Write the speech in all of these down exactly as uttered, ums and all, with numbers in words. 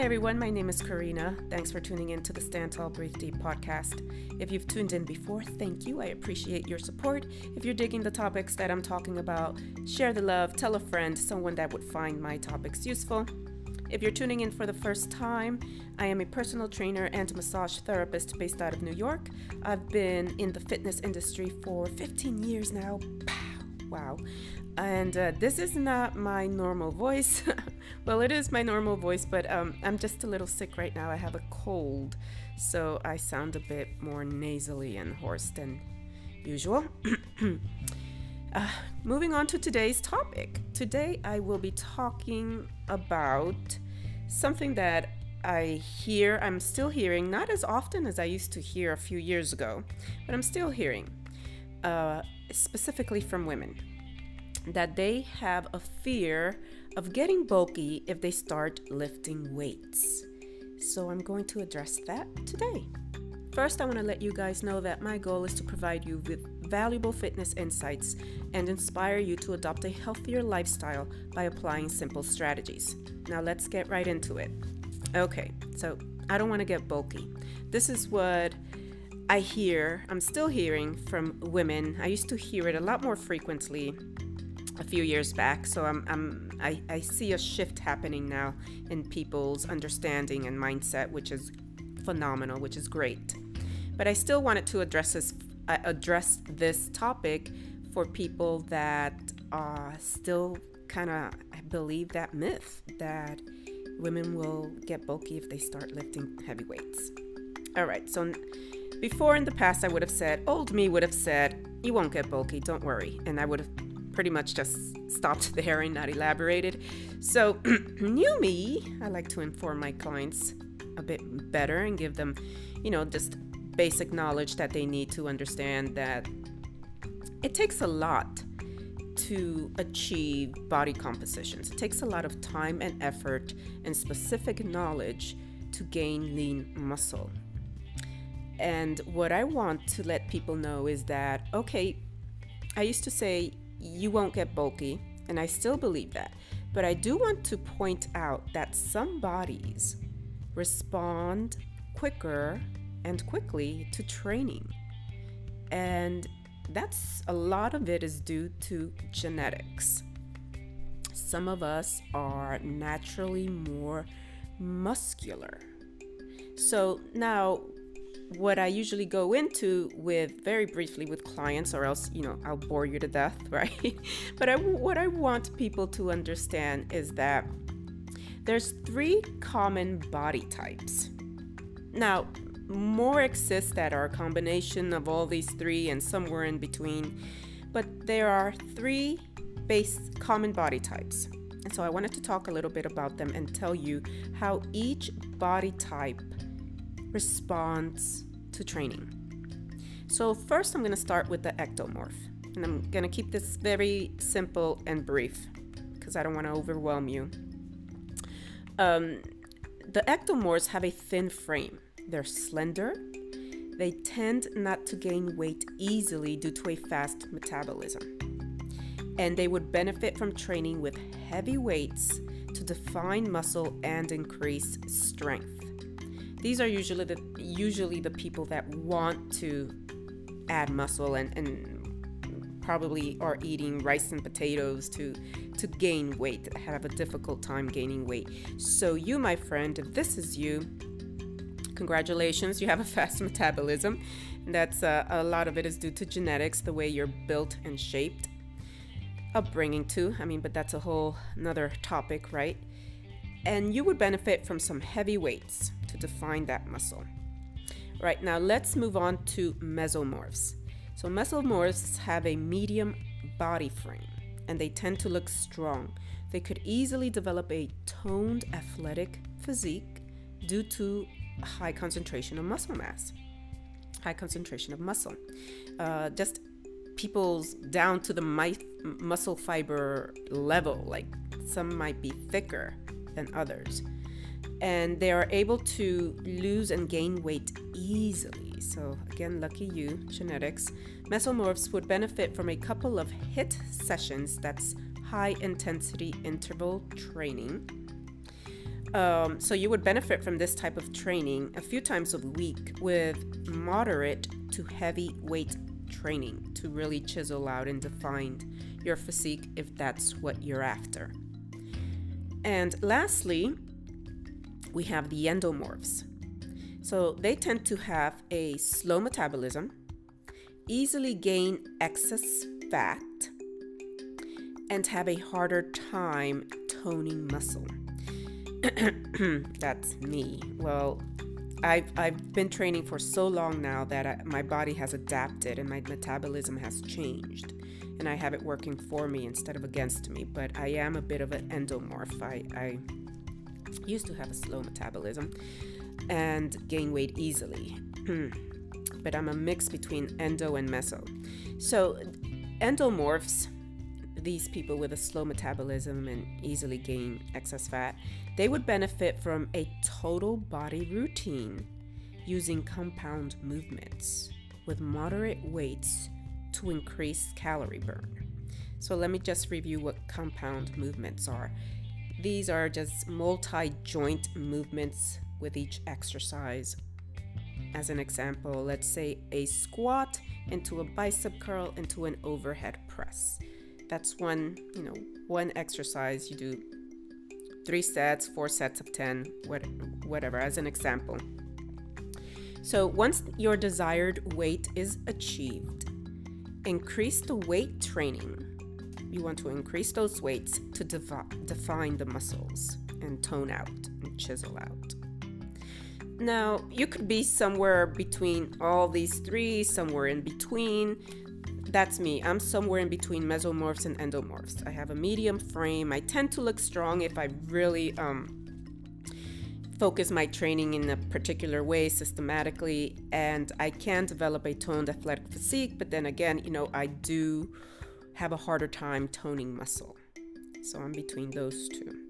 Hi everyone, my name is Karina. Thanks for tuning in to the Stand Tall Breathe Deep podcast. If you've tuned in before, thank you. I appreciate your support. If you're digging the topics that I'm talking about, share the love, tell a friend, someone that would find my topics useful. If you're tuning in for the first time, I am a personal trainer and massage therapist based out of New York. I've been in the fitness industry for fifteen years now. Wow. And uh, this is not my normal voice. Well, it is my normal voice, but um, I'm just a little sick right now. I have a cold, so I sound a bit more nasally and hoarse than usual. Uh, moving on to today's topic. Today, I will be talking about something that I hear, I'm still hearing, not as often as I used to hear a few years ago, but I'm still hearing, uh, specifically from women, that they have a fear of getting bulky if they start lifting weights. So I'm going to address that today. First, I want to let you guys know that my goal is to provide you with valuable fitness insights and inspire you to adopt a healthier lifestyle by applying simple strategies. Now let's get right into it. Okay, so I don't want to get bulky. This is what I hear, I'm still hearing from women. I used to hear it a lot more frequently a few years back, so I'm, I'm, I, I see a shift happening now in people's understanding and mindset, which is phenomenal, which is great. But I still wanted to address this, uh, address this topic for people that uh, still kind of believe that myth that women will get bulky if they start lifting heavy weights. All right, so before in the past I would have said, old me would have said, you won't get bulky, don't worry, and I would have pretty much just stopped there and not elaborated. So new me, I like to inform my clients a bit better and give them, you know, just basic knowledge that they need to understand that it takes a lot to achieve body compositions. It takes a lot of time and effort and specific knowledge to gain lean muscle. And what I want to let people know is that, okay, I used to say, you won't get bulky, and I still believe that. But I do want to point out that some bodies respond quicker and quickly to training. And that's a lot of it is due to genetics. Some of us are naturally more muscular. So now, what I usually go into with very briefly with clients, or else, you know, I'll bore you to death, right? But I, what I want people to understand is that there's three common body types. Now, more exist that are a combination of all these three and somewhere in between, but there are three base common body types. And so I wanted to talk a little bit about them and tell you how each body type responds to training. So first I'm going to start with the ectomorph, and I'm going to keep this very simple and brief because I don't want to overwhelm you. Um, the ectomorphs have a thin frame. They're slender. They tend not to gain weight easily due to a fast metabolism. And they would benefit from training with heavy weights to define muscle and increase strength. These are usually the usually the people that want to add muscle and, and probably are eating rice and potatoes to, to gain weight, have a difficult time gaining weight. So you, my friend, if this is you, congratulations, you have a fast metabolism. That's uh, a lot of it is due to genetics, the way you're built and shaped. Upbringing too, I mean, but that's a whole another topic, right? And you would benefit from some heavy weights to define that muscle. Right, now let's move on to mesomorphs. So mesomorphs have a medium body frame and they tend to look strong. They could easily develop a toned athletic physique due to high concentration of muscle mass, high concentration of muscle. Uh, just people's down to the mi- muscle fiber level, like some might be thicker than others, and they are able to lose and gain weight easily. So again, lucky you, genetics. Mesomorphs would benefit from a couple of HIIT sessions, that's high intensity interval training, Um, so you would benefit from this type of training a few times a week with moderate to heavy weight training to really chisel out and define your physique if that's what you're after. And lastly, we have the endomorphs. So they tend to have a slow metabolism, easily gain excess fat, and have a harder time toning muscle. That's me. Well, I've, I've been training for so long now that I, my body has adapted and my metabolism has changed. And I have it working for me instead of against me. But I am a bit of an endomorph. I, I used to have a slow metabolism and gain weight easily. But I'm a mix between endo and meso. So endomorphs, these people with a slow metabolism and easily gain excess fat, they would benefit from a total body routine using compound movements with moderate weights to increase calorie burn. So let me just review what compound movements are. These are just multi-joint movements with each exercise. As an example, let's say a squat into a bicep curl into an overhead press. That's one, you know, one exercise. You do three sets, four sets of ten, whatever, as an example. So once your desired weight is achieved, increase the weight training. You want to increase those weights to dev- define the muscles and tone out and chisel out. Now, you could be somewhere between all these three, somewhere in between. That's me. I'm somewhere in between mesomorphs and endomorphs. I have a medium frame. I tend to look strong if I really um, focus my training in a particular way systematically, and I can develop a toned athletic physique, but then again, you know, I do have a harder time toning muscle. So I'm between those two.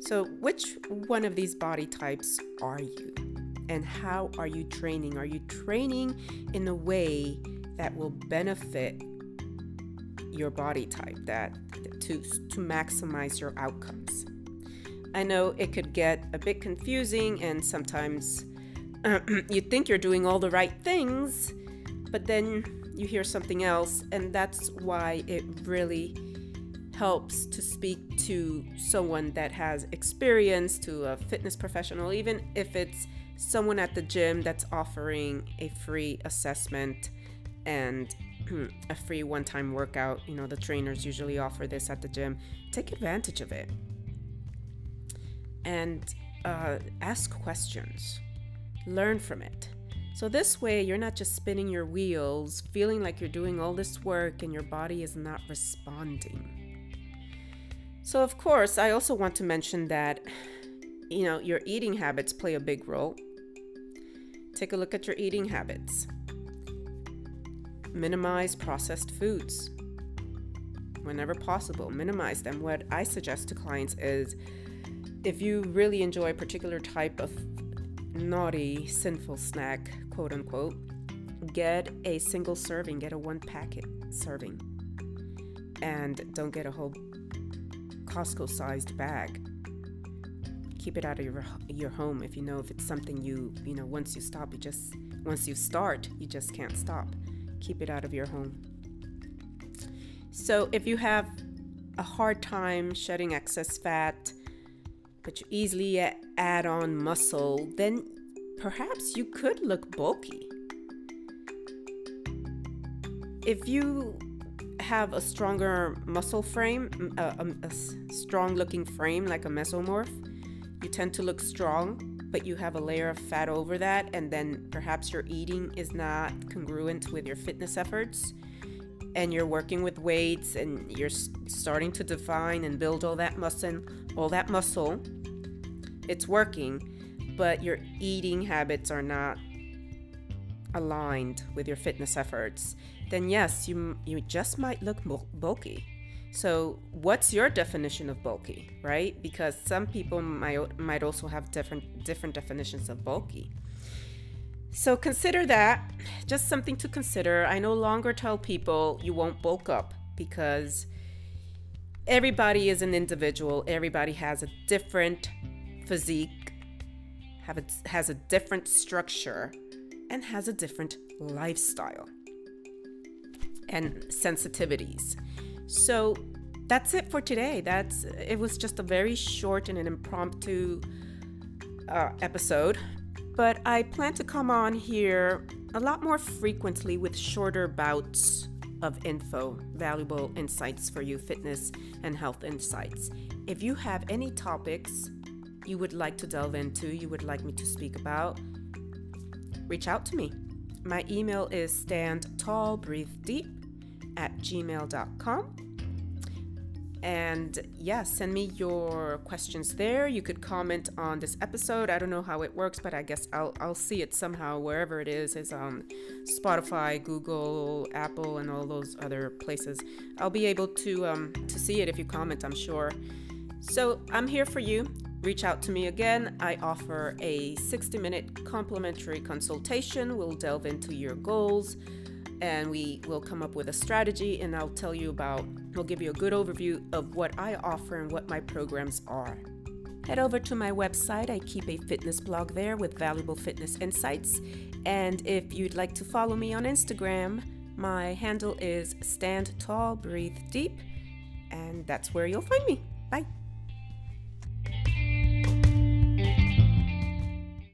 So which one of these body types are you? And how are you training? Are you training in a way that will benefit your body type, that to, to maximize your outcomes? I know it could get a bit confusing, and sometimes uh, you think you're doing all the right things, but then you hear something else, and that's why it really helps to speak to someone that has experience, to a fitness professional, even if it's someone at the gym that's offering a free assessment and a free one-time workout. You know, the trainers usually offer this at the gym. Take advantage of it. And uh, ask questions. Learn from it. So this way, you're not just spinning your wheels, feeling like you're doing all this work and your body is not responding. So, of course, I also want to mention that, you know, your eating habits play a big role. Take a look at your eating habits. Minimize processed foods whenever possible. Minimize them. What I suggest to clients is, if you really enjoy a particular type of naughty, sinful snack, quote unquote, get a single serving, get a one packet serving, and don't get a whole Costco sized bag. Keep it out of your your home. If you know if it's something you you know once you stop you just once you start you just can't stop. Keep it out of your home. So if you have a hard time shedding excess fat, but you easily add on muscle, then perhaps you could look bulky. If you have a stronger muscle frame, a, a, a strong looking frame like a mesomorph, you tend to look strong, but you have a layer of fat over that, and then perhaps your eating is not congruent with your fitness efforts, and you're working with weights, and you're starting to define and build all that muscle, all that muscle. It's working, but your eating habits are not aligned with your fitness efforts. Then yes, you you just might look bulky. So what's your definition of bulky, right? Because some people might, might also have different different definitions of bulky. So consider that, just something to consider. I no longer tell people you won't bulk up, because everybody is an individual. Everybody has a different physique, have a, has a different structure, and has a different lifestyle and sensitivities. So that's it for today. That's it was just a very short and an impromptu uh, episode, but I plan to come on here a lot more frequently with shorter bouts of info, valuable insights for you, fitness and health insights. If you have any topics you would like to delve into, you would like me to speak about, reach out to me. My email is stand tall breathe deep at gmail dot com. And yeah, send me your questions there. You could comment on this episode. I don't know how it works, but I guess I'll I'll see it somehow wherever it is. It's on Spotify, Google, Apple, and all those other places. I'll be able to um, to see it if you comment, I'm sure. So I'm here for you. Reach out to me again. I offer a sixty-minute complimentary consultation. We'll delve into your goals, and we will come up with a strategy, and I'll tell you about, we'll give you a good overview of what I offer and what my programs are. Head over to my website. I keep a fitness blog there with valuable fitness insights. And if you'd like to follow me on Instagram, my handle is Stand Tall, Breathe Deep, and that's where you'll find me. Bye.